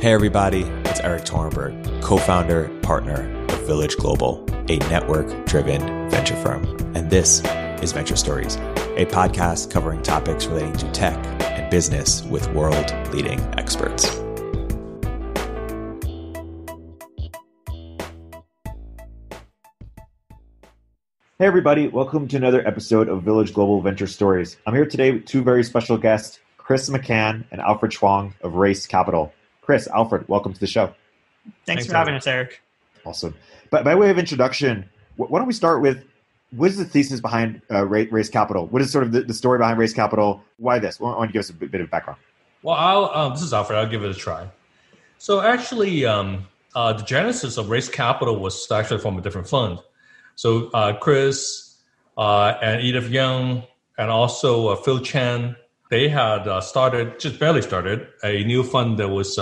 Hey everybody, it's Eric Torenberg, co-founder, partner of Village Global, a network-driven venture firm. And this is Venture Stories, a podcast covering topics relating to tech and business with world-leading experts. Hey everybody, welcome to another episode of Village Global Venture Stories. I'm here today with two very special guests, Chris McCann and Alfred Chuang of Race Capital. Chris, Alfred, welcome to the show. Thanks for having us, Eric. Awesome. But by way of introduction, why don't we start with, what is the thesis behind Race Capital? What is sort of the story behind Race Capital? Why this? Why don't you give us a bit of background? Well, this is Alfred. I'll give it a try. So actually, the genesis of Race Capital was actually from a different fund. So Chris and Edith Young and also Phil Chan, they had just barely started, a new fund that was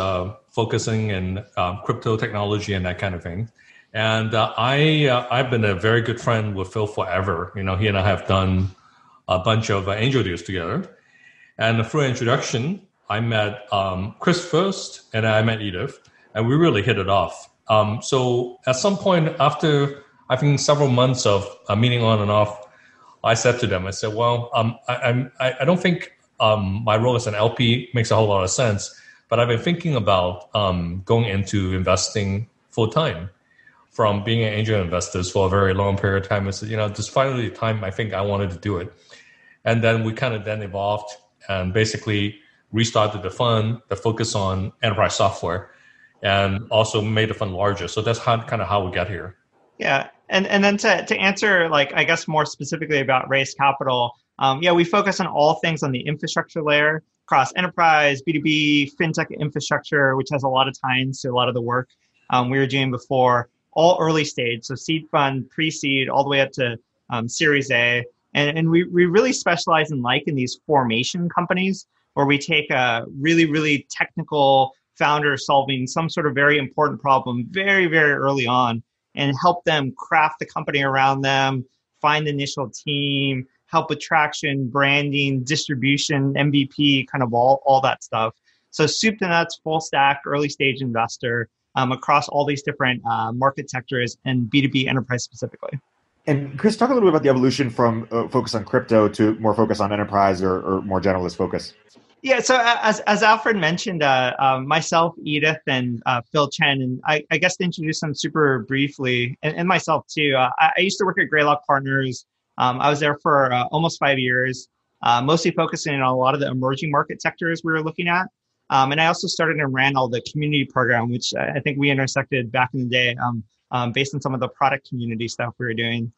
focusing in crypto technology and that kind of thing. And I've been a very good friend with Phil forever. You know, he and I have done a bunch of angel deals together. And through introduction, I met Chris first, and I met Edith, and we really hit it off. So at some point after, I think several months of meeting on and off, I said to them, I said, well, I don't think my role as an LP makes a whole lot of sense, but I've been thinking about going into investing full time from being an angel investor for a very long period of time. I said, you know, this finally the time I think I wanted to do it. And then we kind of then evolved and basically restarted the fund that focused on enterprise software and also made the fund larger. So that's how we got here. Yeah. And then to answer, like, I guess more specifically about Race Capital, we focus on all things on the infrastructure layer across enterprise, B2B, fintech infrastructure, which has a lot of ties to a lot of the work we were doing before, all early stage. So seed fund, pre-seed, all the way up to Series A. And we really specialize in these formation companies where we take a really, really technical founder solving some sort of very important problem very, very early on and help them craft the company around them, find the initial team, help with traction, branding, distribution, MVP, kind of all that stuff. So soup to nuts, full stack, early stage investor across all these different market sectors and B2B enterprise specifically. And Chris, talk a little bit about the evolution from focus on crypto to more focus on enterprise or more generalist focus. Yeah, so as Alfred mentioned, myself, Edith, and Phil Chen, and I guess to introduce them super briefly, and myself too, I used to work at Greylock Partners. I was there for almost 5 years, mostly focusing on a lot of the emerging market sectors we were looking at. And I also started and ran all the community program, which I think we intersected back in the day based on some of the product community stuff we were doing.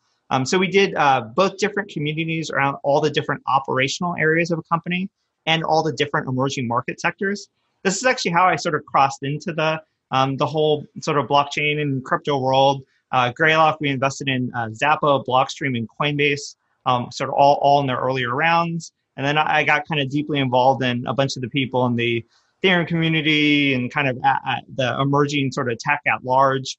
So we did both different communities around all the different operational areas of a company and all the different emerging market sectors. This is actually how I sort of crossed into the whole sort of blockchain and crypto world. Greylock, we invested in Zappa, Blockstream, and Coinbase, sort of all in their earlier rounds. And then I got kind of deeply involved in a bunch of the people in the Ethereum community and kind of at the emerging sort of tech at large.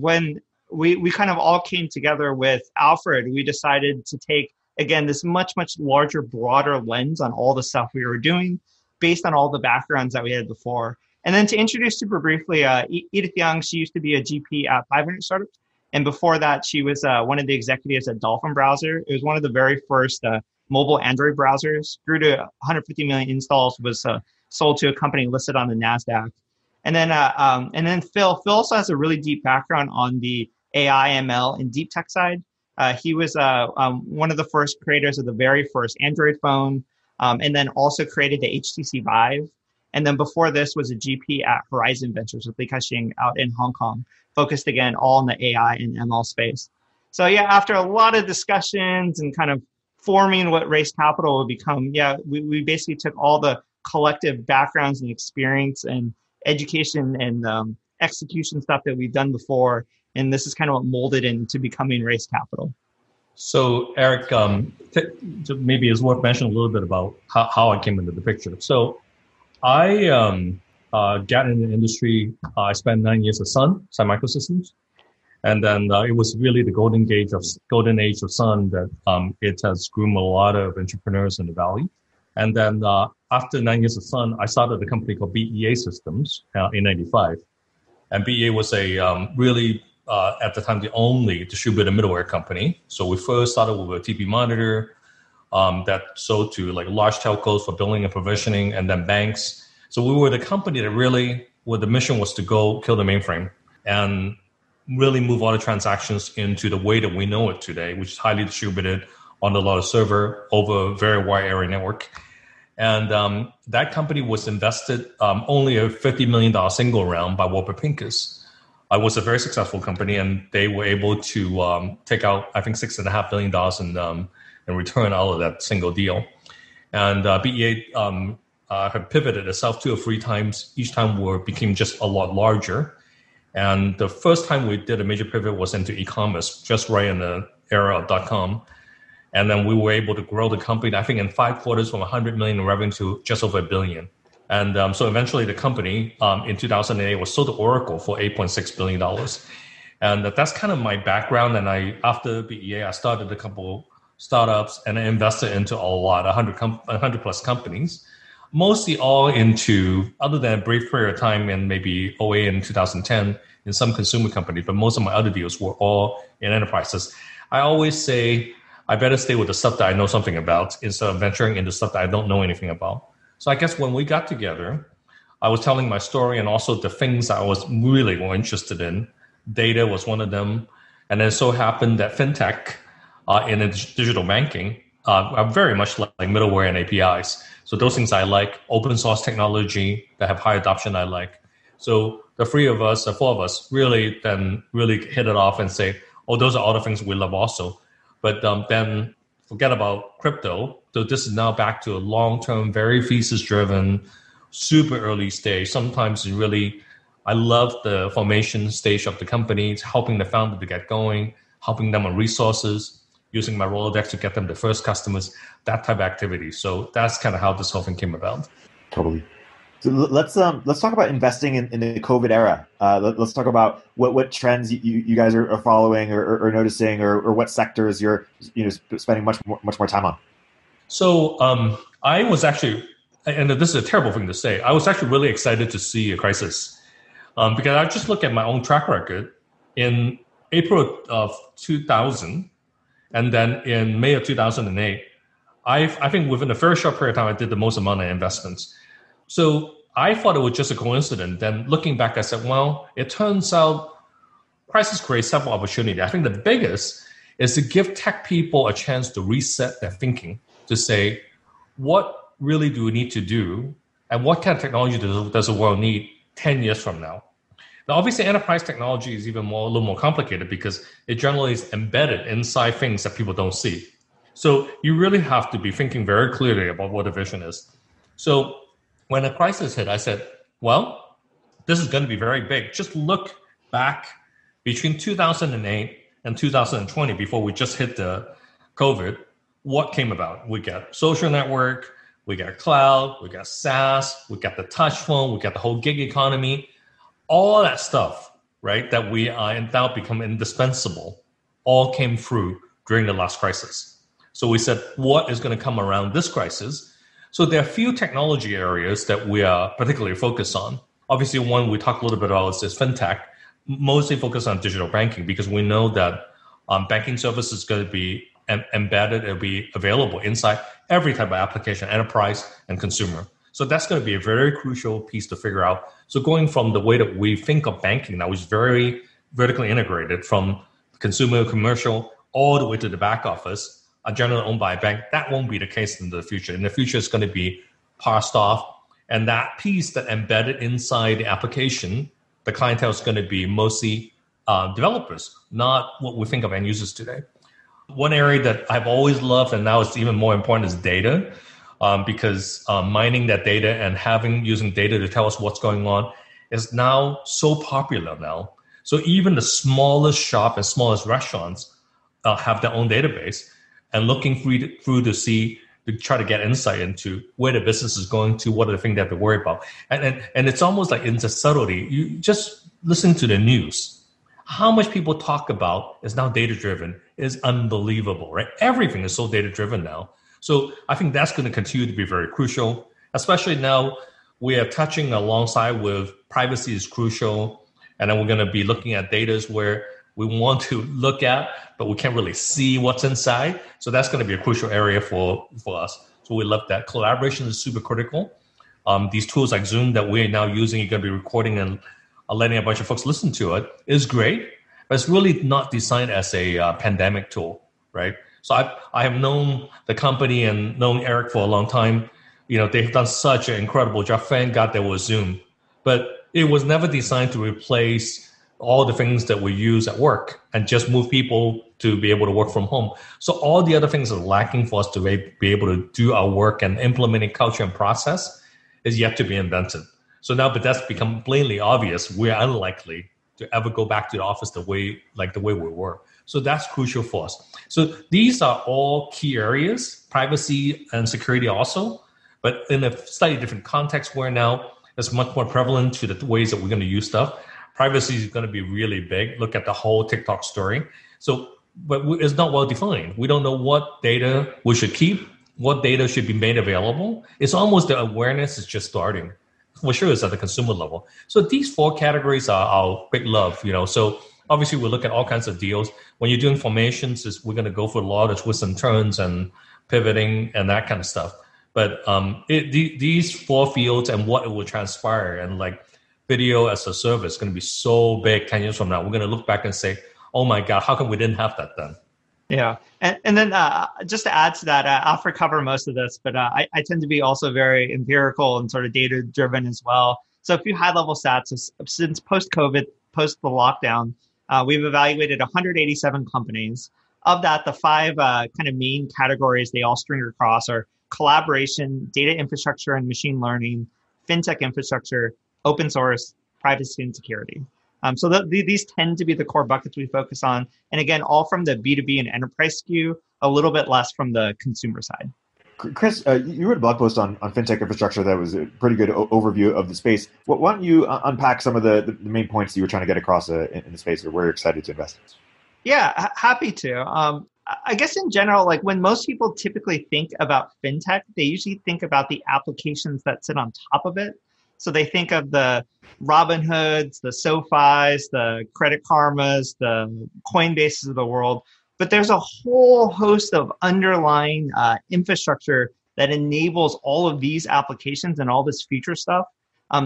When we kind of all came together with Alfred, we decided to take, again, this much, much larger, broader lens on all the stuff we were doing based on all the backgrounds that we had before. And then to introduce super briefly, Edith Young, she used to be a GP at 500 startups. And before that, she was one of the executives at Dolphin Browser. It was one of the very first mobile Android browsers, grew to 150 million installs, was sold to a company listed on the NASDAQ. And then Phil also has a really deep background on the AI, ML, and deep tech side. He was one of the first creators of the very first Android phone, and then also created the HTC Vive. And then before this was a GP at Horizon Ventures with Li Ka-shing out in Hong Kong, focused again all in the AI and ML space. So yeah, after a lot of discussions and kind of forming what Race Capital would become, we basically took all the collective backgrounds and experience and education and execution stuff that we've done before. And this is kind of what molded into becoming Race Capital. So, Eric, maybe it's worth mentioning a little bit about how I came into the picture. So, I got in the industry. I spent 9 years at Sun Microsystems, and then it was really the golden age of Sun that it has groomed a lot of entrepreneurs in the Valley. And then after 9 years of Sun, I started a company called BEA Systems in 95. And BEA was a really, at the time, the only distributed middleware company. So we first started with a TP monitor that sold to like large telcos for billing and provisioning, and then banks. So we were the company that really, where the mission was to go kill the mainframe and really move all the transactions into the way that we know it today, which is highly distributed on a lot of server over a very wide area network. And that company was invested only a $50 million single round by Walter Pinkers. It was a very successful company, and they were able to take out, I think, $6.5 billion and return all of that single deal. And BEA had pivoted itself 2 or 3 times. Each time we became just a lot larger. And the first time we did a major pivot was into e-commerce, just right in the era of .com. And then we were able to grow the company, I think, in 5 quarters from 100 million in revenue to just over $1 billion. And so eventually the company in 2008 was sold to Oracle for $8.6 billion. And that's kind of my background. And I, after BEA, I started a couple startups and I invested into a lot, 100 plus companies, mostly all into, other than a brief period of time in maybe 08 and 2010 in some consumer companies, but most of my other deals were all in enterprises. I always say, I better stay with the stuff that I know something about instead of venturing into stuff that I don't know anything about. So I guess when we got together, I was telling my story and also the things I was really more interested in. Data was one of them. And then it so happened that fintech and digital banking are very much like middleware and APIs. So those things I like, open source technology that have high adoption I like. So the four of us really hit it off and say, oh, those are all the things we love also. But then forget about crypto. So this is now back to a long-term, very thesis-driven, super early stage. Sometimes I love the formation stage of the company. It's helping the founder to get going, helping them on resources, using my Rolodex to get them the first customers, that type of activity. So that's kind of how this whole thing came about. Totally. So let's talk about investing in the COVID era. Let's talk about what trends you guys are following or noticing, or what sectors you're spending much more time on. So I was actually, and this is a terrible thing to say, I was actually really excited to see a crisis because I just look at my own track record in April of 2000, and then in May of 2008, I think within a very short period of time I did the most amount of investments. So I thought it was just a coincidence. Then looking back, I said, well, it turns out crisis creates several opportunities. I think the biggest is to give tech people a chance to reset their thinking, to say, what really do we need to do? And what kind of technology does the world need 10 years from now? Now, obviously, enterprise technology is even more, a little more complicated because it generally is embedded inside things that people don't see. So you really have to be thinking very clearly about what the vision is. So when a crisis hit, I said, well, this is going to be very big. Just look back between 2008 and 2020, before we just hit the COVID, what came about? We got social network, we got cloud, we got SaaS, we got the touch phone, we got the whole gig economy, all that stuff, right, that we now become indispensable, all came through during the last crisis. So we said, what is going to come around this crisis? So there are a few technology areas that we are particularly focused on. Obviously, one we talked a little bit about is fintech, mostly focused on digital banking, because we know that banking service is going to be embedded. It'll be available inside every type of application, enterprise and consumer. So that's going to be a very crucial piece to figure out. So going from the way that we think of banking now, which is very vertically integrated from consumer, commercial, all the way to the back office, are generally owned by a bank. That won't be the case in the future. In the future, it's going to be parsed off. And that piece that embedded inside the application, the clientele is going to be mostly developers, not what we think of end users today. One area that I've always loved, and now it's even more important, is data, because mining that data and using data to tell us what's going on is now so popular now. So even the smallest shop and smallest restaurants have their own database, and looking through to try to get insight into where the business is going to, what are the things they have to worry about. And it's almost like into subtlety. You just listen to the news. How much people talk about is now data-driven is unbelievable, right? Everything is so data-driven now. So I think that's going to continue to be very crucial, especially now we are touching alongside with privacy is crucial. And then we're going to be looking at data where we want to look at, but we can't really see what's inside. So that's going to be a crucial area for us. So we love that. Collaboration is super critical. These tools like Zoom that we're now using, you're going to be recording and letting a bunch of folks listen to it, is great, but it's really not designed as a pandemic tool, right? So I have known the company and known Eric for a long time. You know, they've done such an incredible job. Thank God there was Zoom. But it was never designed to replace all the things that we use at work and just move people to be able to work from home. So all the other things that are lacking for us to be able to do our work and implementing culture and process is yet to be invented. So now, but that's become plainly obvious. We're unlikely to ever go back to the office the way we were. So that's crucial for us. So these are all key areas, privacy and security also, but in a slightly different context where now it's much more prevalent to the ways that we're going to use stuff. Privacy is going to be really big. Look at the whole TikTok story. So, but it's not well defined. We don't know what data we should keep, what data should be made available. It's almost the awareness is just starting. For sure, it's at the consumer level. So these four categories are our big love, you know. So obviously, we look at all kinds of deals. When you're doing formations, we're going to go for a lot of twists and turns and pivoting and that kind of stuff. But these four fields and what it will transpire and like video as a service is going to be so big 10 years from now. We're going to look back and say, oh my God, how come we didn't have that then? Yeah. And then just to add to that, Alfred covered most of this, but I tend to be also very empirical and sort of data driven as well. So a few high level stats since post-COVID, post the lockdown, we've evaluated 187 companies. Of that, the five kind of main categories they all string across are collaboration, data infrastructure and machine learning, fintech infrastructure, open source, privacy and security. So these tend to be the core buckets we focus on. And again, all from the B2B and enterprise skew, a little bit less from the consumer side. Chris, you wrote a blog post on fintech infrastructure that was a pretty good overview of the space. Why don't you unpack some of the main points that you were trying to get across in the space or where you're excited to invest? Yeah, happy to. I guess in general, like when most people typically think about fintech, they usually think about the applications that sit on top of it. So they think of the Robinhoods, the SoFis, the Credit Karmas, the Coinbases of the world. But there's a whole host of underlying infrastructure that enables all of these applications and all this future stuff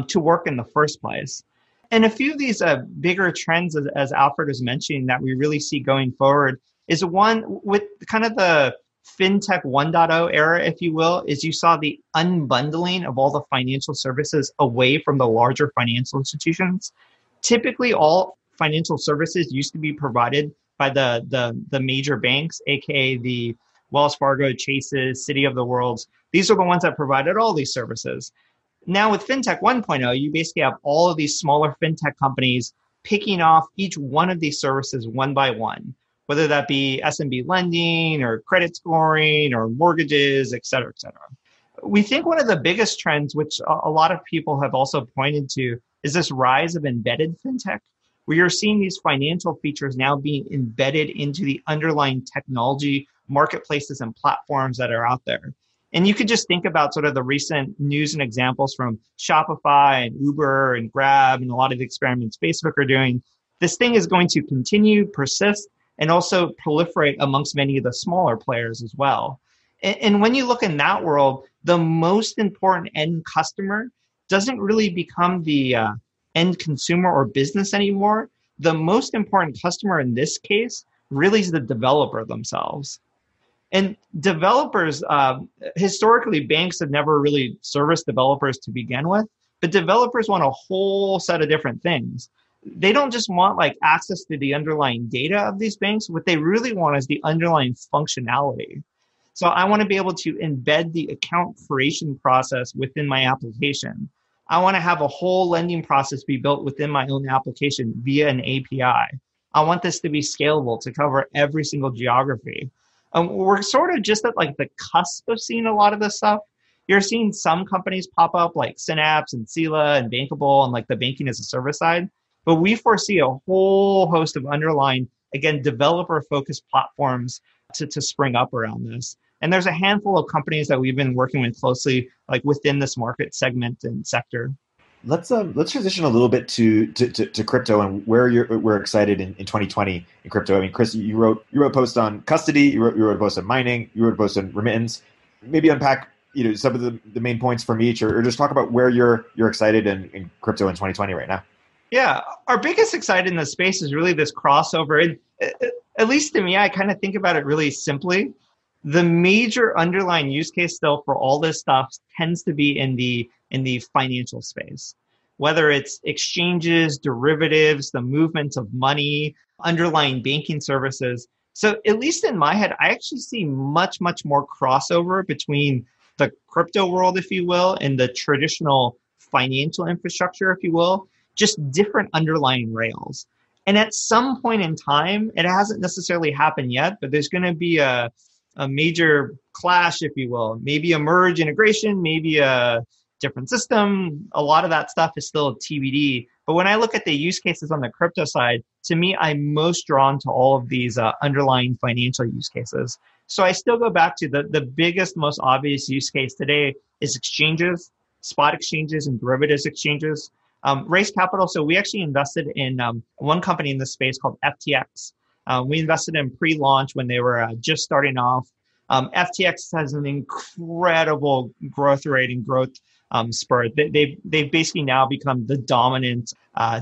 to work in the first place. And a few of these bigger trends, as Alfred was mentioning, that we really see going forward is one with kind of the FinTech 1.0 era, if you will, is you saw the unbundling of all the financial services away from the larger financial institutions. Typically, all financial services used to be provided by the major banks, aka the Wells Fargo, Chases, Citi of the Worlds. These are the ones that provided all these services. Now with FinTech 1.0, you basically have all of these smaller FinTech companies picking off each one of these services one by one, whether that be SMB lending or credit scoring or mortgages, et cetera, et cetera. We think one of the biggest trends, which a lot of people have also pointed to, is this rise of embedded fintech, where you're seeing these financial features now being embedded into the underlying technology marketplaces and platforms that are out there. And you could just think about sort of the recent news and examples from Shopify and Uber and Grab and a lot of the experiments Facebook are doing. This thing is going to continue, persist, and also proliferate amongst many of the smaller players as well. And when you look in that world, the most important end customer doesn't really become the end consumer or business anymore. The most important customer in this case really is the developer themselves. And developers, historically, banks have never really serviced developers to begin with, but developers want a whole set of different things. They don't just want like access to the underlying data of these banks. What they really want is the underlying functionality. So I want to be able to embed the account creation process within my application. I want to have a whole lending process be built within my own application via an API. I want this to be scalable to cover every single geography. We're sort of just at like the cusp of seeing a lot of this stuff. You're seeing some companies pop up like Synapse and Sela and Bankable and like the banking as a service side. But we foresee a whole host of underlying, again, developer-focused platforms to spring up around this. And there's a handful of companies that we've been working with closely, like within this market segment and sector. Let's transition a little bit to crypto and where we're excited in 2020 in crypto. I mean, Chris, you wrote a post on custody, you wrote a post on mining, you wrote a post on remittance. Maybe unpack some of the main points from each, or just talk about where you're excited in crypto in 2020 right now. Yeah, our biggest excitement in the space is really this crossover. And at least to me, I kind of think about it really simply. The major underlying use case still for all this stuff tends to be in the financial space, whether it's exchanges, derivatives, the movement of money, underlying banking services. So at least in my head, I actually see much, much more crossover between the crypto world, if you will, and the traditional financial infrastructure, if you will, just different underlying rails. And at some point in time, it hasn't necessarily happened yet, but there's going to be a major clash, if you will, maybe a merge integration, maybe a different system. A lot of that stuff is still TBD. But when I look at the use cases on the crypto side, to me, I'm most drawn to all of these underlying financial use cases. So I still go back to the biggest, most obvious use case today is exchanges, spot exchanges and derivatives exchanges. Race Capital, so we actually invested in one company in this space called FTX. We invested in pre-launch when they were just starting off. FTX has an incredible growth rate and growth spurt. They've basically now become the dominant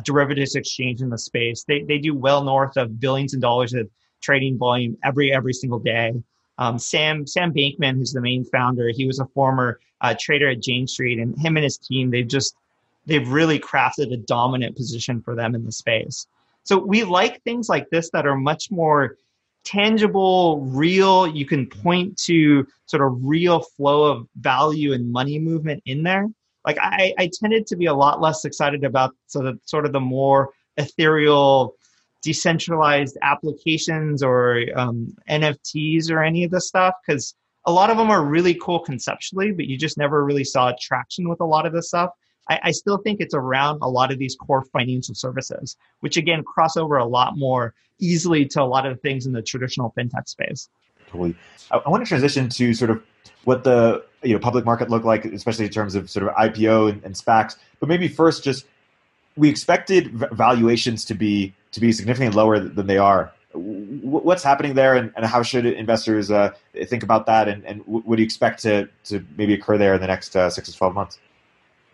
derivatives exchange in the space. They do well north of billions of dollars of trading volume every single day. Sam Bankman, who's the main founder, he was a former trader at Jane Street, and him and his team, they've really crafted a dominant position for them in the space. So we like things like this that are much more tangible, real. You can point to sort of real flow of value and money movement in there. Like I tended to be a lot less excited about sort of the more ethereal, decentralized applications or NFTs or any of this stuff, because a lot of them are really cool conceptually, but you just never really saw traction with a lot of this stuff. I still think it's around a lot of these core financial services, which again, cross over a lot more easily to a lot of things in the traditional fintech space. Totally. I want to transition to sort of what the public market looked like, especially in terms of sort of IPO and SPACs. But maybe first, just we expected valuations to be significantly lower than they are. What's happening there, and how should investors think about that? And what do you expect to maybe occur there in the next 6 to 12 months?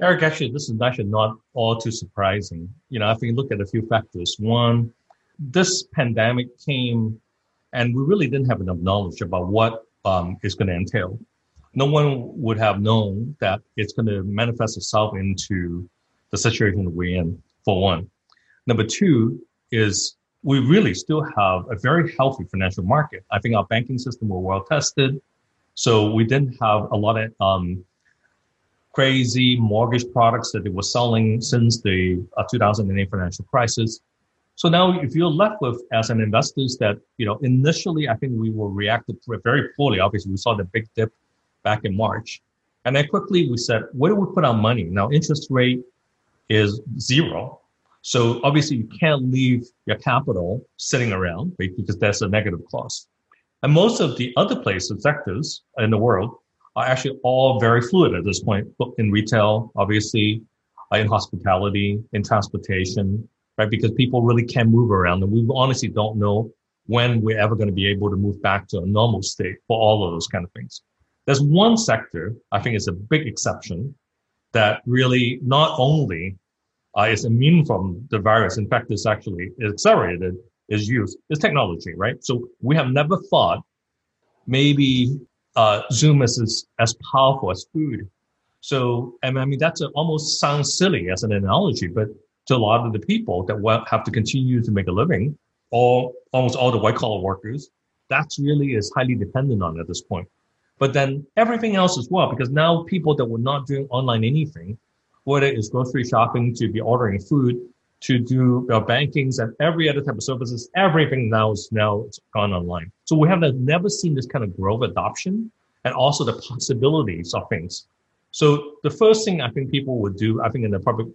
Eric, actually, this is actually not all too surprising. If you look at a few factors, one, this pandemic came and we really didn't have enough knowledge about what it's going to entail. No one would have known that it's going to manifest itself into the situation we're in, for one. Number two is we really still have a very healthy financial market. I think our banking system were well tested, so we didn't have a lot of crazy mortgage products that they were selling since the 2008 financial crisis. So now if you're left with, as an investors, that, initially I think we were reacted very poorly. Obviously, we saw the big dip back in March. And then quickly we said, where do we put our money? Now, interest rate is zero. So obviously you can't leave your capital sitting around, right, because that's a negative cost. And most of the other places, sectors in the world, are actually all very fluid at this point, in retail, obviously, in hospitality, in transportation, right? Because people really can't move around. And we honestly don't know when we're ever going to be able to move back to a normal state for all of those kind of things. There's one sector, I think is a big exception, that really not only is immune from the virus, in fact, it's actually accelerated its use, is technology, right? So we have never thought maybe Zoom is as powerful as food. So, that's almost sounds silly as an analogy, but to a lot of the people that have to continue to make a living, almost all the white-collar workers, that's really is highly dependent on at this point. But then everything else as well, because now people that were not doing online anything, whether it's grocery shopping, to be ordering food, to do bankings and every other type of services, everything now it's gone online. So we have never seen this kind of growth adoption and also the possibilities of things. So the first thing I think people would do, I think in the public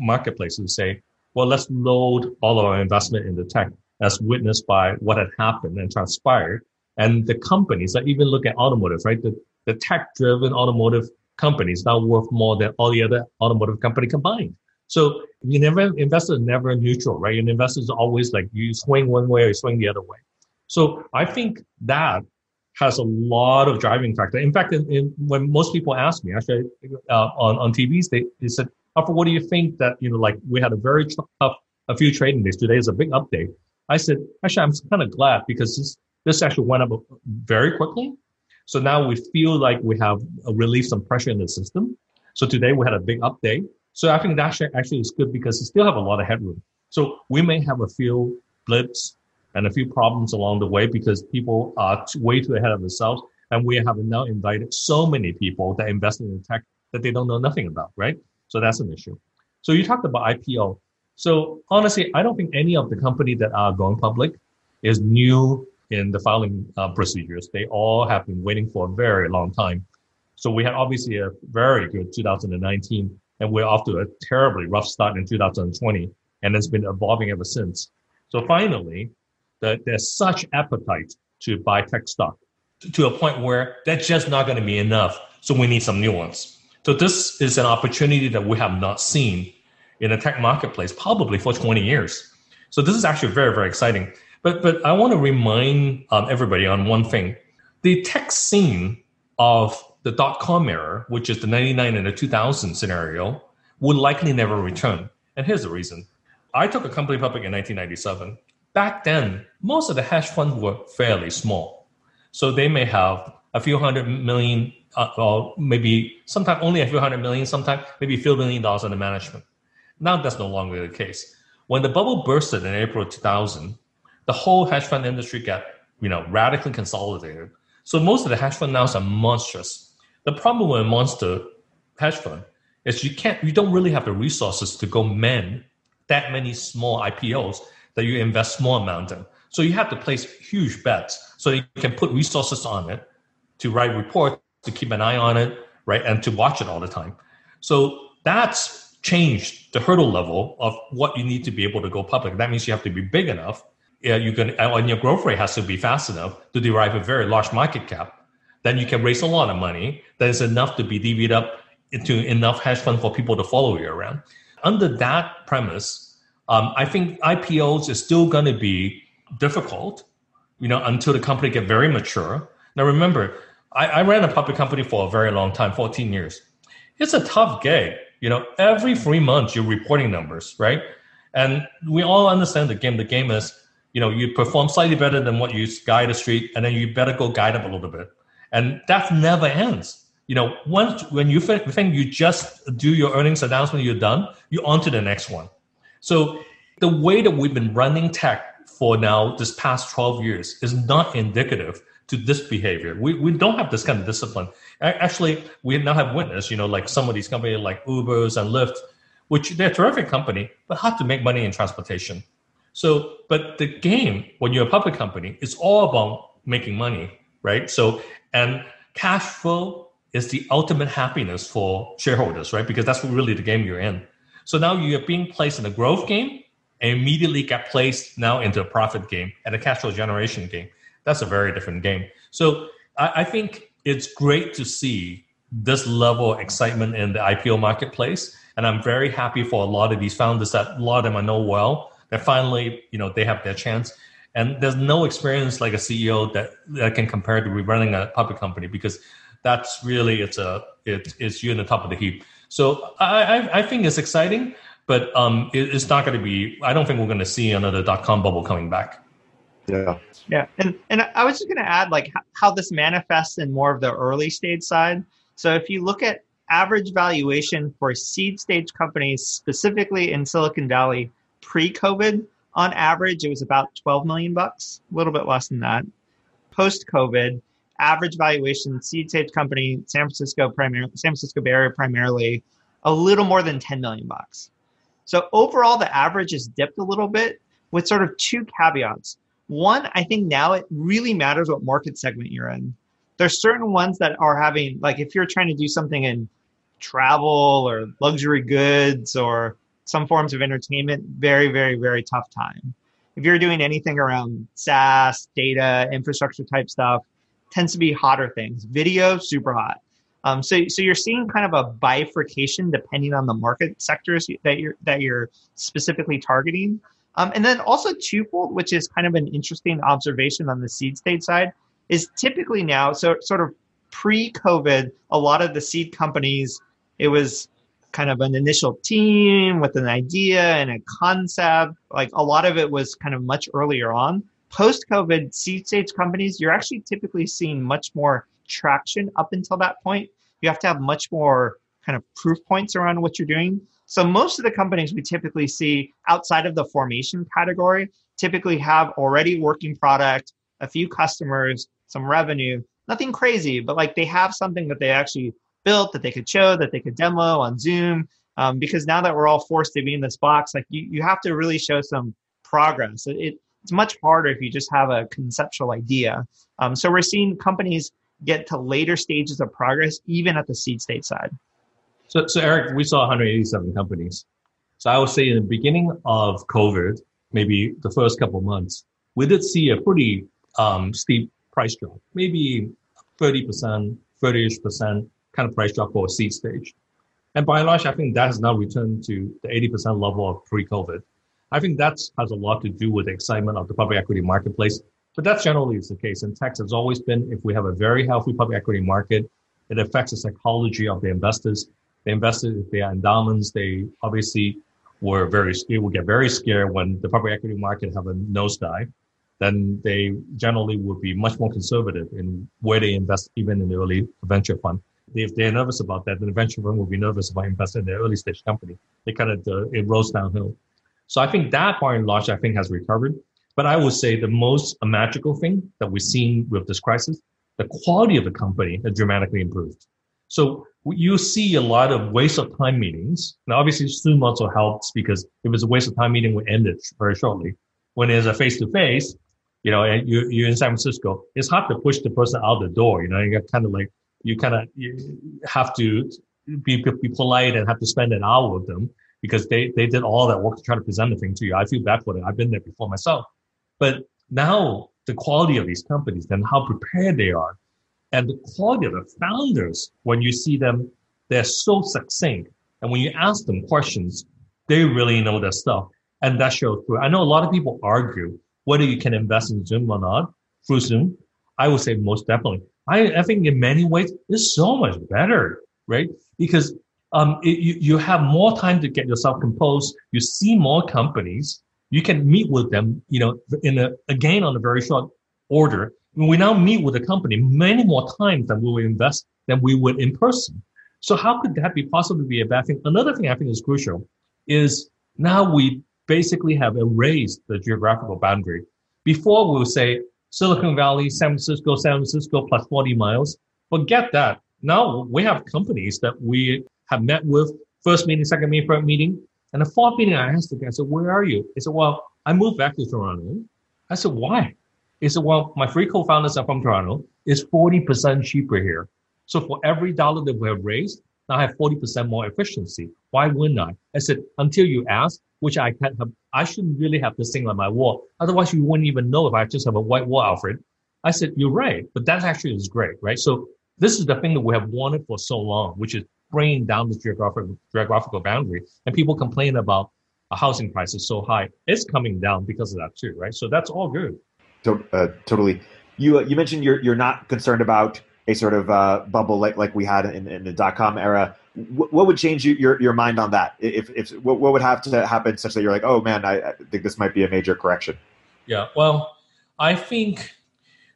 marketplace, is say, well, let's load all of our investment into tech, as witnessed by what had happened and transpired And the companies, like even look at automotive, right? The tech-driven automotive companies now worth more than all the other automotive company combined. So you never, investors are never neutral, right? Your investors are always like, you swing one way or you swing the other way. So I think that has a lot of driving factor. In fact, when most people ask me, actually on TVs, they said, Alfred, what do you think that, you know, like we had a very tough, a few trading days. Today is a big update. I said, actually, I'm kind of glad because this actually went up very quickly. So now we feel like we have relieved some pressure in the system. So today we had a big update. So I think that actually is good because we still have a lot of headroom. So we may have a few blips and a few problems along the way because people are way too ahead of themselves. And we have now invited so many people that invest in tech that they don't know nothing about, right? So that's an issue. So you talked about IPO. So honestly, I don't think any of the company that are going public is new in the filing procedures. They all have been waiting for a very long time. So we had obviously a very good 2019, and we're off to a terribly rough start in 2020, and it's been evolving ever since. So finally, there's such appetite to buy tech stock to a point where that's just not going to be enough. So we need some new ones. So this is an opportunity that we have not seen in the tech marketplace probably for 20 years. So this is actually very, very exciting. But I want to remind everybody on one thing. The tech scene of the dot-com era, which is the 99 and the 2000 scenario, would likely never return. And here's the reason. I took a company public in 1997. Back then, most of the hedge funds were fairly small. So they may have a few $100 million, or maybe sometimes only a few $100 million, sometimes maybe a few $1 billion under management. Now that's no longer the case. When the bubble bursted in April 2000, the whole hedge fund industry got, radically consolidated. So most of the hedge fund now are monstrous. The problem with a monster hedge fund is you don't really have the resources to go man that many small IPOs that you invest small amounts in. So you have to place huge bets so you can put resources on it to write reports, to keep an eye on it, right? And to watch it all the time. So that's changed the hurdle level of what you need to be able to go public. That means you have to be big enough. And your growth rate has to be fast enough to derive a very large market cap. Then you can raise a lot of money that is enough to be divvied up into enough hedge fund for people to follow you around. Under that premise, I think IPOs is still going to be difficult, until the company get very mature. Now remember, I ran a public company for a very long time, 14 years. It's a tough gig. Every 3 months you're reporting numbers, right? And we all understand the game. The game is, you perform slightly better than what you guide the street, and then you better go guide up a little bit. And that never ends. When you think you just do your earnings announcement, you're done, you're on to the next one. So the way that we've been running tech for now this past 12 years is not indicative to this behavior. We don't have this kind of discipline. Actually, we now have witnessed, like some of these companies like Ubers and Lyft, which they're a terrific company, but hard to make money in transportation. So, but the game, when you're a public company, is all about making money, right? So, and cash flow is the ultimate happiness for shareholders, right? Because that's really the game you're in. So now you're being placed in a growth game and immediately get placed now into a profit game and a cash flow generation game. That's a very different game. So I think it's great to see this level of excitement in the IPO marketplace. And I'm very happy for a lot of these founders that a lot of them I know well. And finally, they have their chance. And there's no experience like a CEO that can compare to running a public company, because that's really, it's you in the top of the heap. So I think it's exciting, but it's not going to be, I don't think we're going to see another dot-com bubble coming back. Yeah. Yeah. And I was just going to add how this manifests in more of the early stage side. So if you look at average valuation for seed stage companies, specifically in Silicon Valley, pre-COVID, on average, it was about $12 million, a little bit less than that. Post-COVID, average valuation, seed stage company, San Francisco Bay Area primarily, a little more than $10 million. So overall, the average has dipped a little bit with sort of two caveats. One, I think now it really matters what market segment you're in. There's certain ones that are having, if you're trying to do something in travel or luxury goods or some forms of entertainment, very, very, very tough time. if you're doing anything around SaaS, data, infrastructure type stuff, tends to be hotter things. Video, super hot. So you're seeing kind of a bifurcation depending on the market sectors that you're specifically targeting. And then also twofold, which is kind of an interesting observation on the seed stage side, is typically now, so sort of pre-COVID, a lot of the seed companies, it was kind of an initial team with an idea and a concept. Like a lot of it was kind of much earlier on. Post-COVID seed stage companies, you're actually typically seeing much more traction up until that point. You have to have much more kind of proof points around what you're doing. So most of the companies we typically see outside of the formation category typically have already working product, a few customers, some revenue, nothing crazy, but like they have something that they actually built that they could show, that they could demo on Zoom. Because now that we're all forced to be in this box, like you have to really show some progress. It's much harder if you just have a conceptual idea. So we're seeing companies get to later stages of progress, even at the seed stage side. So Eric, we saw 187 companies. So I would say in the beginning of COVID, maybe the first couple of months, we did see a pretty steep price drop, maybe 30%, 30-ish% kind of price drop for a seed stage. And by and large, I think that has now returned to the 80% level of pre-COVID. I think that has a lot to do with the excitement of the public equity marketplace. But that's generally the case. In tech, it's always been, if we have a very healthy public equity market, it affects the psychology of the investors. The investors, if they are endowments, they obviously will get very scared when the public equity market have a nosedive. Then they generally would be much more conservative in where they invest, even in the early venture fund. If they're nervous about that, then the venture fund will be nervous about investing in the early stage company. They kind of, it rolls downhill. So I think that by and large, I think has recovered. But I would say the most magical thing that we've seen with this crisis, the quality of the company has dramatically improved. So you see a lot of waste of time meetings. Now, obviously, Zoom also helps because if it's a waste of time meeting, we end it very shortly. When there's a face-to-face, and you're in San Francisco, it's hard to push the person out the door. You have to be polite and have to spend an hour with them because they did all that work to try to present the thing to you. I feel bad for them. I've been there before myself. But now the quality of these companies and how prepared they are and the quality of the founders, when you see them, they're so succinct. And when you ask them questions, they really know their stuff. And that shows through. I know a lot of people argue whether you can invest in Zoom or not through Zoom. I would say most definitely. I think in many ways, it's so much better, right? Because you have more time to get yourself composed. You see more companies. You can meet with them, on a very short order. We now meet with a company many more times than we would invest than we would in person. So how could that possibly be a bad thing? Another thing I think is crucial is now we basically have erased the geographical boundary. Before we would say Silicon Valley, San Francisco plus 40 miles. Forget that. Now we have companies that we have met with, first meeting, second meeting, third meeting. And the fourth meeting, I asked the guy, I said, where are you? He said, well, I moved back to Toronto. I said, why? He said, well, my three co-founders are from Toronto. It's 40% cheaper here. So for every $1 that we have raised, now I have 40% more efficiency. Why wouldn't I? I said, until you ask, which I can't have, I shouldn't really have this thing on my wall. Otherwise, you wouldn't even know if I just have a white wall, Alfred. I said, you're right, but that actually is great, right? So this is the thing that we have wanted for so long, which is bringing down the geographical boundary. And people complain about a housing price is so high. It's coming down because of that too, right? So that's all good. Totally. You mentioned you're not concerned about a sort of bubble like we had in the dot-com era. What would change your mind on that? What would have to happen such that you're like, oh man, I think this might be a major correction? Yeah, well, I think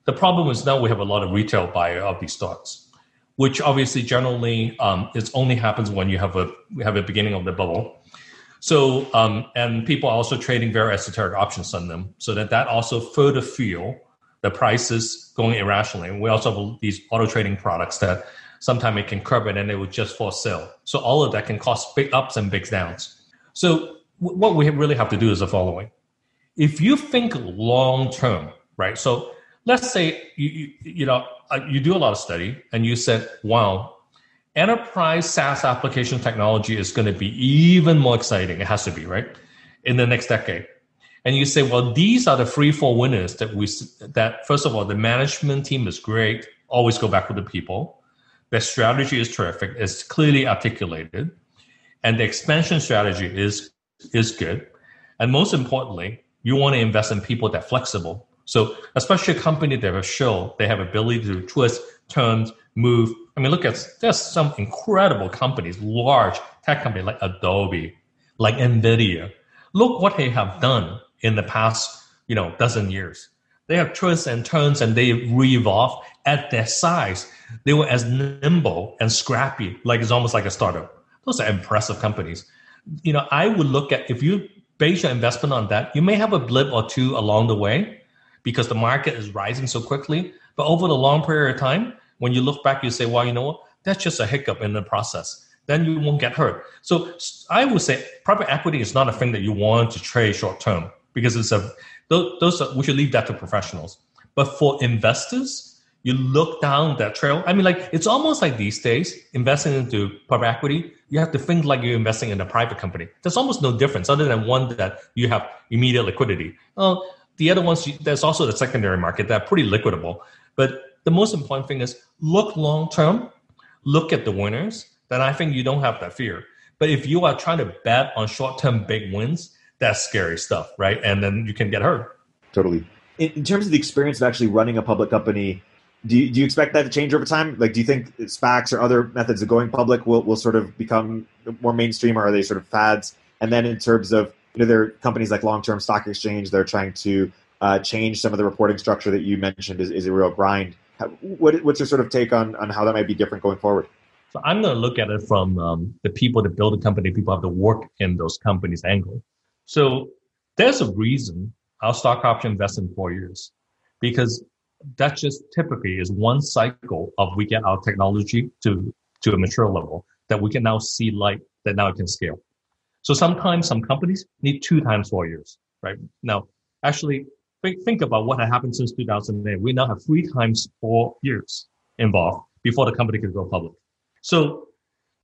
the problem is now we have a lot of retail buyer of these stocks, which obviously generally it only happens when you have a beginning of the bubble. So and people are also trading very esoteric options on them, so that also further fuel the prices going irrationally. And we also have these auto trading products that sometimes it can curb it and it will just for sale. So all of that can cause big ups and big downs. So what we really have to do is the following. If you think long term, right? So let's say you do a lot of study and you said, wow, enterprise SaaS application technology is going to be even more exciting. It has to be, right? In the next decade. And you say, well, these are the three, four winners that first of all, the management team is great. Always go back with the people. Their strategy is terrific. It's clearly articulated. And the expansion strategy is good. And most importantly, you want to invest in people that are flexible. So especially a company that has shown they have ability to twist, turn, move. I mean, look at, there's some incredible companies, large tech companies like Adobe, like NVIDIA. Look what they have done in the past, dozen years. They have twists and turns and they re-evolve at their size. They were as nimble and scrappy, like it's almost like a startup. Those are impressive companies. I would look at, if you base your investment on that, you may have a blip or two along the way because the market is rising so quickly. But over the long period of time, when you look back, you say, well, you know what? That's just a hiccup in the process. Then you won't get hurt. So I would say private equity is not a thing that you want to trade short term because we should leave that to professionals. But for investors, you look down that trail. I mean, like, it's almost like these days, investing into private equity, you have to think like you're investing in a private company. There's almost no difference other than one that you have immediate liquidity. The other ones, there's also the secondary market that are pretty liquidable. But the most important thing is look long term, look at the winners, then I think you don't have that fear. But if you are trying to bet on short-term big wins, that's scary stuff, right? And then you can get hurt. Totally. In terms of the experience of actually running a public company, do you expect that to change over time? Like, do you think SPACs or other methods of going public will sort of become more mainstream, or are they sort of fads? And then in terms of, there are companies like Long-Term Stock Exchange, they're trying to change some of the reporting structure that you mentioned is a real grind. What's your sort of take on how that might be different going forward? So I'm going to look at it from the people that build a company, people have to work in those companies angle. So there's a reason our stock option invests in 4 years, because that just typically is one cycle of we get our technology to a mature level that we can now see light, that now it can scale. So sometimes some companies need 2 times 4 years, right? Now, actually, think about what had happened since 2008. We now have 3 times 4 years involved before the company can go public. So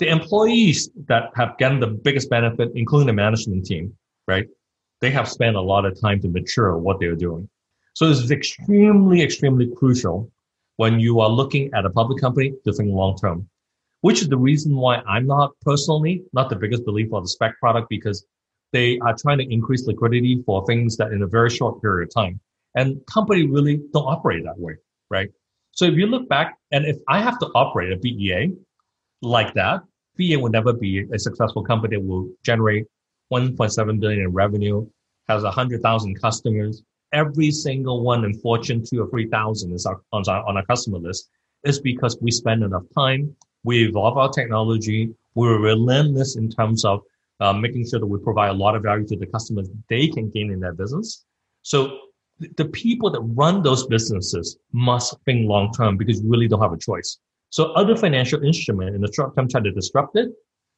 the employees that have gotten the biggest benefit, including the management team, right? They have spent a lot of time to mature what they're doing. So this is extremely, extremely crucial when you are looking at a public company to think long-term, which is the reason why I'm not the biggest believer of the SPAC product, because they are trying to increase liquidity for things that in a very short period of time. And companies really don't operate that way, right? So if you look back, and if I have to operate a BEA, like that, BEA will never be a successful company. It will generate $1.7 billion in revenue, has 100,000 customers. Every single one in Fortune 2 or 3,000 is on our customer list. It's because we spend enough time, we evolve our technology, we're relentless in terms of making sure that we provide a lot of value to the customers they can gain in their business. So the people that run those businesses must think long-term because you really don't have a choice. So other financial instrument in the short term try to disrupt it,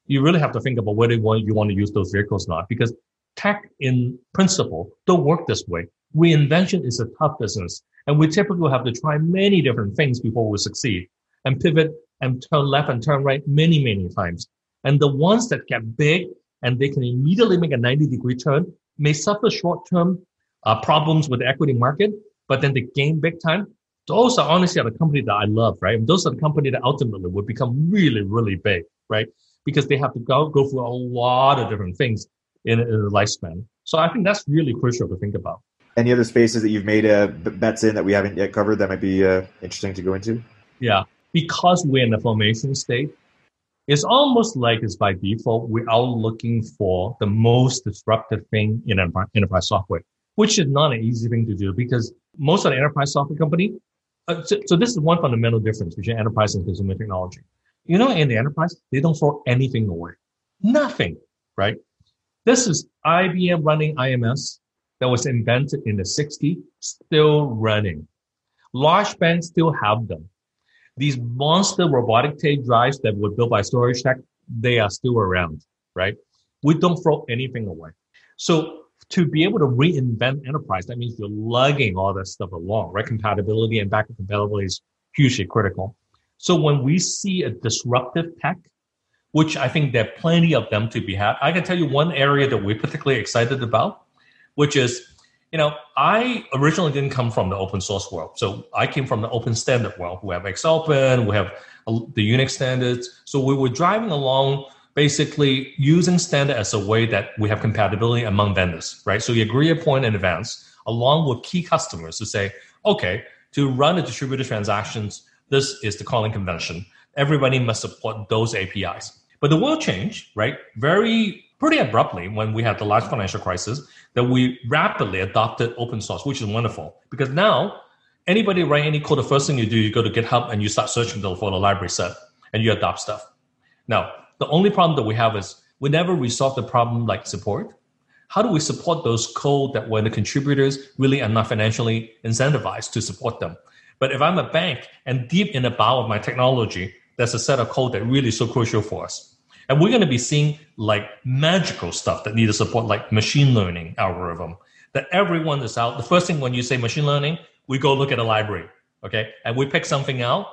you really have to think about whether you want to use those vehicles or not, because tech in principle don't work this way. Reinvention is a tough business, and we typically have to try many different things before we succeed and pivot and turn left and turn right many, many times. And the ones that get big and they can immediately make a 90-degree turn may suffer short-term problems with the equity market, but then they gain big time. Those are honestly the company that I love, right? Those are the company that ultimately will become really, really big, right? Because they have to go through a lot of different things in the lifespan. So I think that's really crucial to think about. Any other spaces that you've made bets in that we haven't yet covered that might be interesting to go into? Yeah, because we're in the formation state, it's almost like it's by default, we're out looking for the most disruptive thing in enterprise software, which is not an easy thing to do because most of the enterprise software company, so this is one fundamental difference between enterprise and consumer technology. In the enterprise, they don't throw anything away. Nothing, right? This is IBM running IMS that was invented in the 60s, still running. Large banks still have them. These monster robotic tape drives that were built by Storage Tech, they are still around, right? We don't throw anything away. So to be able to reinvent enterprise, that means you're lugging all that stuff along, right? Compatibility and backward compatibility is hugely critical. So when we see a disruptive tech, which I think there are plenty of them to be had, I can tell you one area that we're particularly excited about, which is You know, I originally didn't come from the open source world. So I came from the open standard world. We have XOpen, we have the Unix standards. So we were driving along basically using standard as a way that we have compatibility among vendors, right? So you agree a point in advance along with key customers to say, okay, to run the distributed transactions, this is the calling convention. Everybody must support those APIs. But the world changed, right? Pretty abruptly when we had the last financial crisis, that we rapidly adopted open source, which is wonderful. Because now, anybody write any code, the first thing you do, you go to GitHub and you start searching for the library set, and you adopt stuff. Now, the only problem that we have is we never resolve the problem like support. How do we support those code that when the contributors really are not financially incentivized to support them? But if I'm a bank and deep in the bowel of my technology, that's a set of code that really is so crucial for us. And we're going to be seeing like magical stuff that needs support, like machine learning algorithm that everyone is out. The first thing when you say machine learning, we go look at a library, okay? And we pick something out,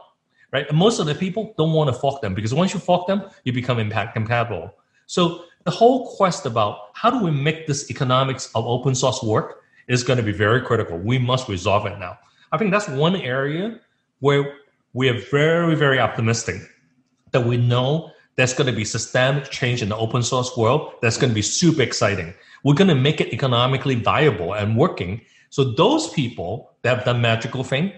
right? And most of the people don't want to fork them because once you fork them, you become impact compatible. So the whole quest about how do we make this economics of open source work is going to be very critical. We must resolve it now. I think that's one area where we are very, very optimistic that we know there's going to be systemic change in the open source world. That's going to be super exciting. We're going to make it economically viable and working. So those people that have done magical thing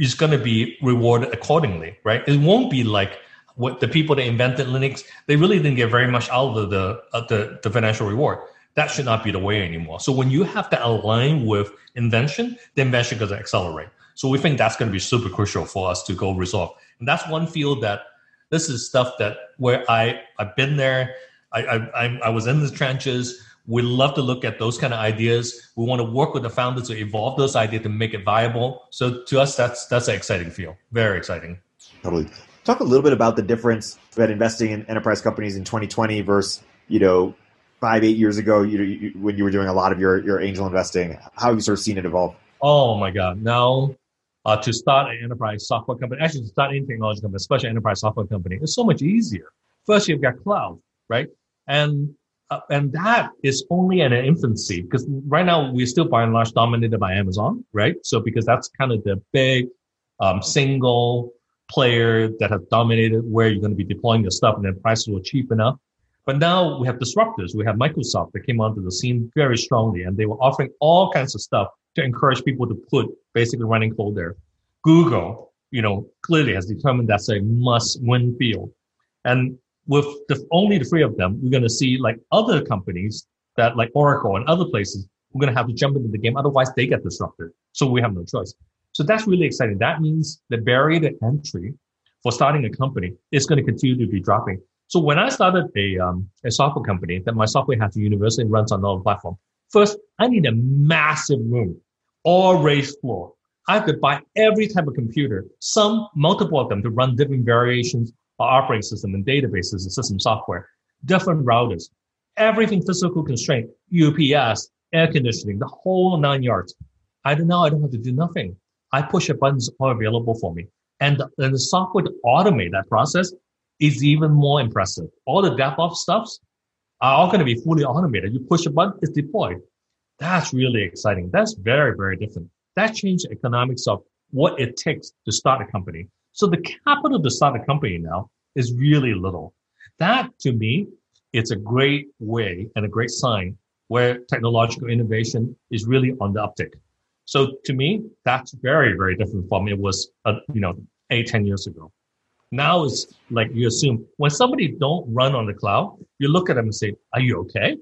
is going to be rewarded accordingly, right? It won't be like what the people that invented Linux, they really didn't get very much out of the financial reward. That should not be the way anymore. So when you have to align with invention, the invention is going to accelerate. So we think that's going to be super crucial for us to go resolve. And that's one field that this is stuff that where I've been there. I was in the trenches. We love to look at those kind of ideas. We want to work with the founders to evolve those ideas to make it viable. So to us, that's an exciting field. Very exciting. Totally. Talk a little bit about the difference that investing in enterprise companies in 2020 versus 5-8 years ago when you were doing a lot of your angel investing. How have you sort of seen it evolve? Oh my God! Now. To start an enterprise software company, actually to start any technology company, especially an enterprise software company, it's so much easier. First, you've got cloud, right? And that is only in an infancy because right now we're still by and large dominated by Amazon, right? So because that's kind of the big single player that has dominated where you're going to be deploying your stuff and then prices were cheap enough. But now we have disruptors. We have Microsoft that came onto the scene very strongly and they were offering all kinds of stuff to encourage people to put basically running code there. Google, clearly has determined that's a must-win field. And with only the three of them, we're going to see like other companies that like Oracle and other places, we're going to have to jump into the game. Otherwise, they get disrupted. So we have no choice. So that's really exciting. That means the barrier to entry for starting a company is going to continue to be dropping. So when I started a software company, that my software has to universally runs on another platform. First, I need a massive room, all raised floor. I could buy every type of computer, some multiple of them to run different variations of operating system and databases and system software, different routers, everything physical constraint, UPS, air conditioning, the whole 9 yards. I don't have to do nothing. I push a button, it's all available for me. And the software to automate that process is even more impressive. All the DevOps stuffs are all going to be fully automated. You push a button, it's deployed. That's really exciting. That's very, very different. That changed the economics of what it takes to start a company. So the capital to start a company now is really little. That, to me, it's a great way and a great sign where technological innovation is really on the uptick. So to me, that's very, very different from it was, 8-10 years ago. Now it's like you assume when somebody don't run on the cloud, you look at them and say, are you okay?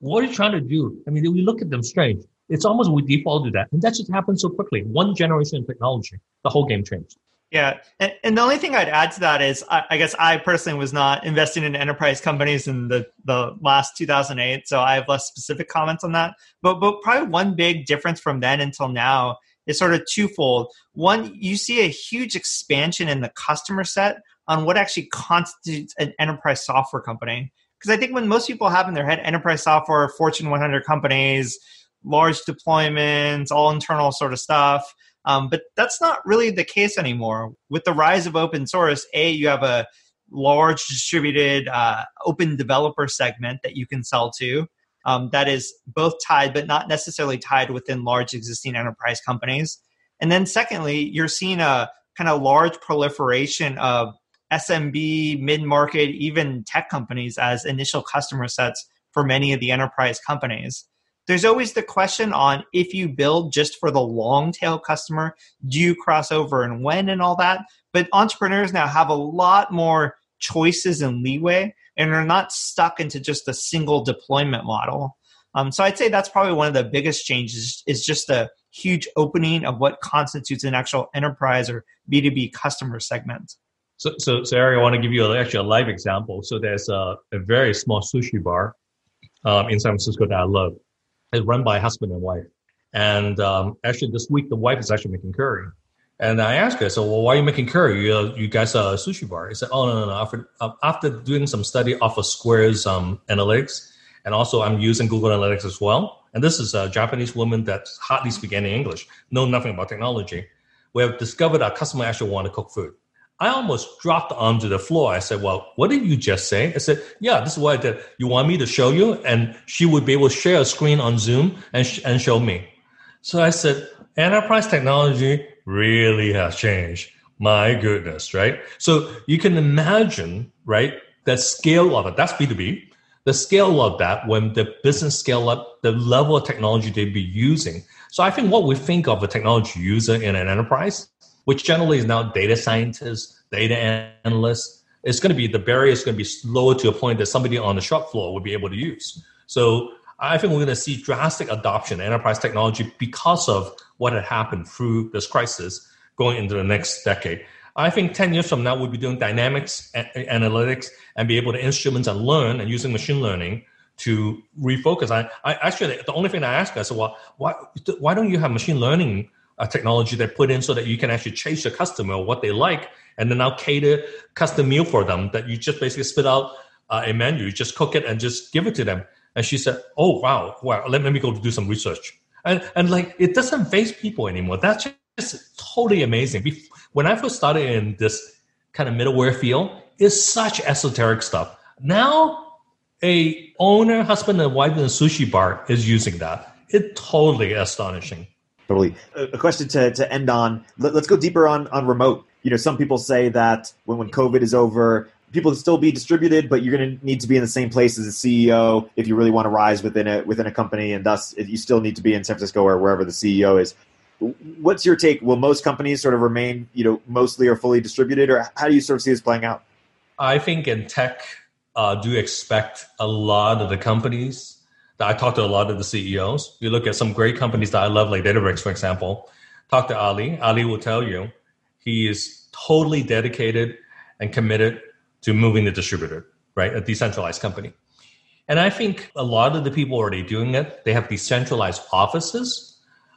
What are you trying to do? I mean, we look at them strange. It's almost we default to that. And that just happened so quickly. One generation of technology, the whole game changed. Yeah. And the only thing I'd add to that is I guess I personally was not investing in enterprise companies in the last 2008. So I have less specific comments on that. But probably one big difference from then until now is sort of twofold. One, you see a huge expansion in the customer set on what actually constitutes an enterprise software company. Because I think when most people have in their head enterprise software, Fortune 100 companies, large deployments, all internal sort of stuff. But that's not really the case anymore. With the rise of open source, you have a large distributed open developer segment that you can sell to. that is both tied, but not necessarily tied within large existing enterprise companies. And then secondly, you're seeing a kind of large proliferation of SMB, mid-market, even tech companies as initial customer sets for many of the enterprise companies. There's always the question on if you build just for the long tail customer, do you cross over and when and all that? But entrepreneurs now have a lot more choices and leeway and are not stuck into just a single deployment model. So I'd say that's probably one of the biggest changes is just the huge opening of what constitutes an actual enterprise or B2B customer segment. So Eric, I want to give you actually a live example. So there's a very small sushi bar in San Francisco that I love. It's run by a husband and wife. And actually this week, the wife is actually making curry. And I asked her, so well, why are you making curry? You guys are a sushi bar. He said, oh, no. After doing some study off of Square's analytics, and also I'm using Google Analytics as well. And this is a Japanese woman that hardly speaks any English, know nothing about technology. We have discovered our customer actually want to cook food. I almost dropped onto the floor. I said, well, what did you just say? I said, yeah, this is what I did. You want me to show you? And she would be able to share a screen on Zoom and show me. So I said, enterprise technology really has changed. My goodness, right? So you can imagine, right, the scale of it. That's B2B. The scale of that, when the business scale up, the level of technology they'd be using. So I think what we think of a technology user in an enterprise, which generally is now data scientists, data analysts, it's going to be, the barrier is going to be lower to a point that somebody on the shop floor would be able to use. So I think we're going to see drastic adoption of enterprise technology because of what had happened through this crisis going into the next decade. I think 10 years from now, we'll be doing dynamics analytics and be able to instruments and learn and using machine learning to refocus. I actually, the only thing I asked, I said, well, why don't you have machine learning technology they put in so that you can actually change the customer what they like and then now cater custom meal for them that you just basically spit out a menu, you just cook it and just give it to them. And she said, oh, wow, let me go do some research. And like, it doesn't phase people anymore. That's just totally amazing. When I first started in this kind of middleware field, it's such esoteric stuff. Now, a owner, husband and wife in a sushi bar is using that. It's totally astonishing. Totally. A question to end on. Let's go deeper on remote. You know, some people say that when COVID is over, people will still be distributed, but you're going to need to be in the same place as the CEO if you really want to rise within a company, and thus if you still need to be in San Francisco or wherever the CEO is. What's your take? Will most companies sort of remain, you know, mostly or fully distributed, or how do you sort of see this playing out? I think in tech, do expect a lot of the companies. I talked to a lot of the CEOs. You look at some great companies that I love, like Databricks, for example. Talk to Ali. Ali will tell you he is totally dedicated and committed to moving the distributor, right? A decentralized company. And I think a lot of the people already doing it, they have decentralized offices,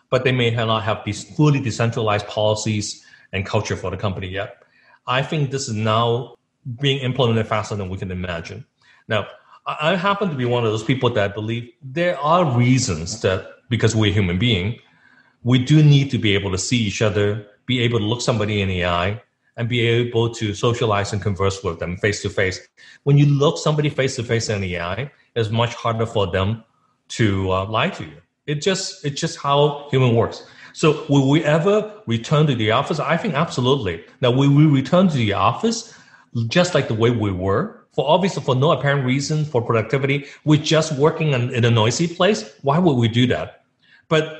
but they may not have these fully decentralized policies and culture for the company yet. I think this is now being implemented faster than we can imagine. Now, I happen to be one of those people that believe there are reasons that because we're human beings, we do need to be able to see each other, be able to look somebody in the eye, and be able to socialize and converse with them face-to-face. When you look somebody face-to-face in the eye, it's much harder for them to lie to you. It's just how human works. So will we ever return to the office? I think absolutely. Now, will we return to the office just like the way we were? For no apparent reason, for productivity, we're just working in a noisy place. Why would we do that? But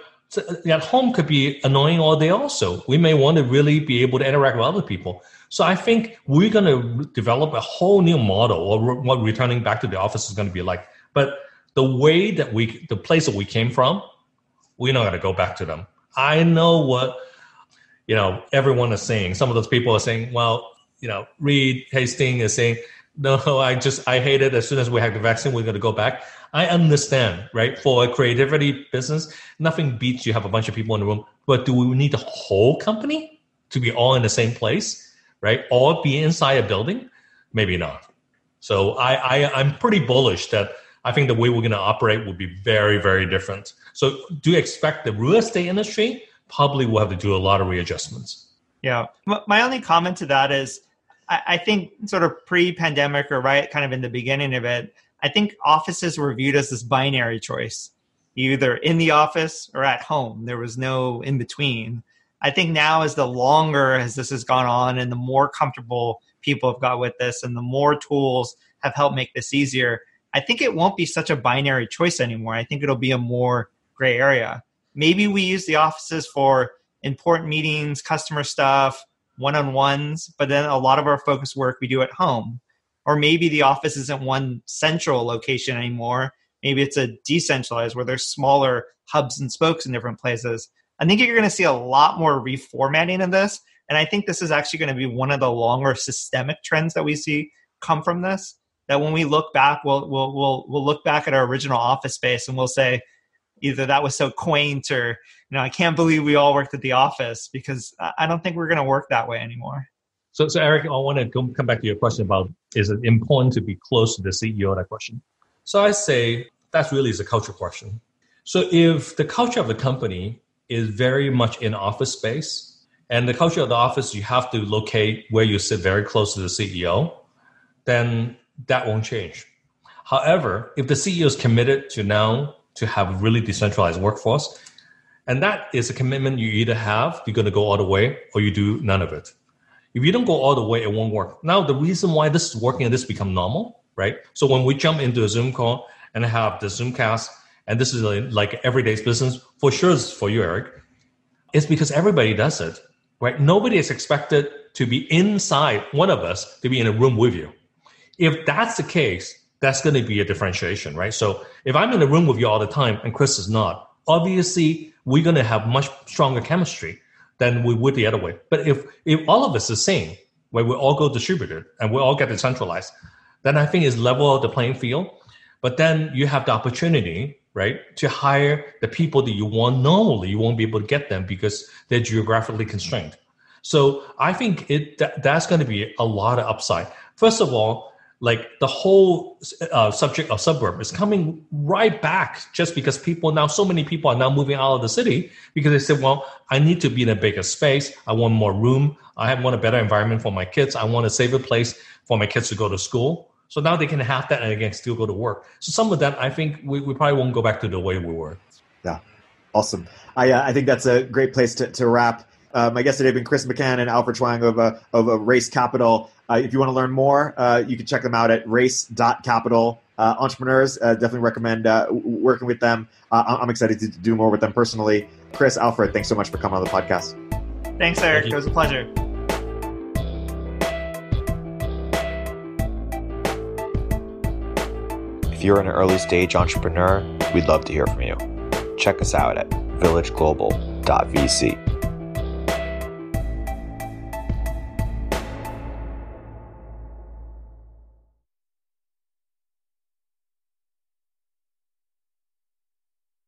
at home could be annoying all day also. We may want to really be able to interact with other people. So I think we're going to develop a whole new model or what returning back to the office is going to be like. But the place that we came from, we're not going to go back to them. I know what, you know, everyone is saying. Some of those people are saying, well, you know, Reed Hastings is saying, no, I hate it. As soon as we have the vaccine, we're going to go back. I understand, right? For a creativity business, nothing beats you have a bunch of people in the room. But do we need the whole company to be all in the same place, right? Or be inside a building? Maybe not. So I'm pretty bullish that I think the way we're going to operate will be very, very different. So do you expect the real estate industry probably will have to do a lot of readjustments? Yeah. My only comment to that is, I think sort of pre-pandemic or right kind of in the beginning of it, I think offices were viewed as this binary choice, either in the office or at home. There was no in between. I think now as the longer as this has gone on and the more comfortable people have got with this and the more tools have helped make this easier, I think it won't be such a binary choice anymore. I think it'll be a more gray area. Maybe we use the offices for important meetings, customer stuff, one-on-ones, but then a lot of our focus work we do at home. Or maybe the office isn't one central location anymore. Maybe it's a decentralized where there's smaller hubs and spokes in different places. I think you're going to see a lot more reformatting of this. And I think this is actually going to be one of the longer systemic trends that we see come from this, that when we look back, we'll look back at our original office space and we'll say, either that was so quaint or, you know, I can't believe we all worked at the office, because I don't think we're going to work that way anymore. So Eric, I want to come back to your question about, is it important to be close to the CEO, that question? So I say that really is a culture question. So if the culture of the company is very much in office space, and the culture of the office, you have to locate where you sit very close to the CEO, then that won't change. However, if the CEO is committed to now to have a really decentralized workforce, and that is a commitment you either have, you're going to go all the way, or you do none of it. If you don't go all the way, it won't work. Now, the reason why this is working and this become normal, right? So when we jump into a Zoom call and have the Zoomcast, and this is like everyday business, for sure it's for you, Eric, it's because everybody does it, right? Nobody is expected to be inside one of us to be in a room with you. If that's the case, that's going to be a differentiation, right? So if I'm in a room with you all the time and Chris is not, obviously we're going to have much stronger chemistry than we would the other way. But if all of us are the same, where we all go distributed and we all get decentralized, then I think it's level the playing field. But then you have the opportunity, right, to hire the people that you want. Normally you won't be able to get them because they're geographically constrained. So I think that's going to be a lot of upside. First of all, like the whole subject of suburb is coming right back, just because so many people are now moving out of the city because they said, well, I need to be in a bigger space. I want more room. I want a better environment for my kids. I want a safer place for my kids to go to school. So now they can have that and again, still go to work. So some of that, I think we probably won't go back to the way we were. Yeah. Awesome. I think that's a great place to wrap. My guests today have been Chris McCann and Alfred Chuang of Race Capital. If you want to learn more, you can check them out at race.capital. Entrepreneurs, definitely recommend working with them. I'm excited to do more with them personally. Chris, Alfred, thanks so much for coming on the podcast. Thanks, Eric. It was a pleasure. If you're an early stage entrepreneur, we'd love to hear from you. Check us out at villageglobal.vc.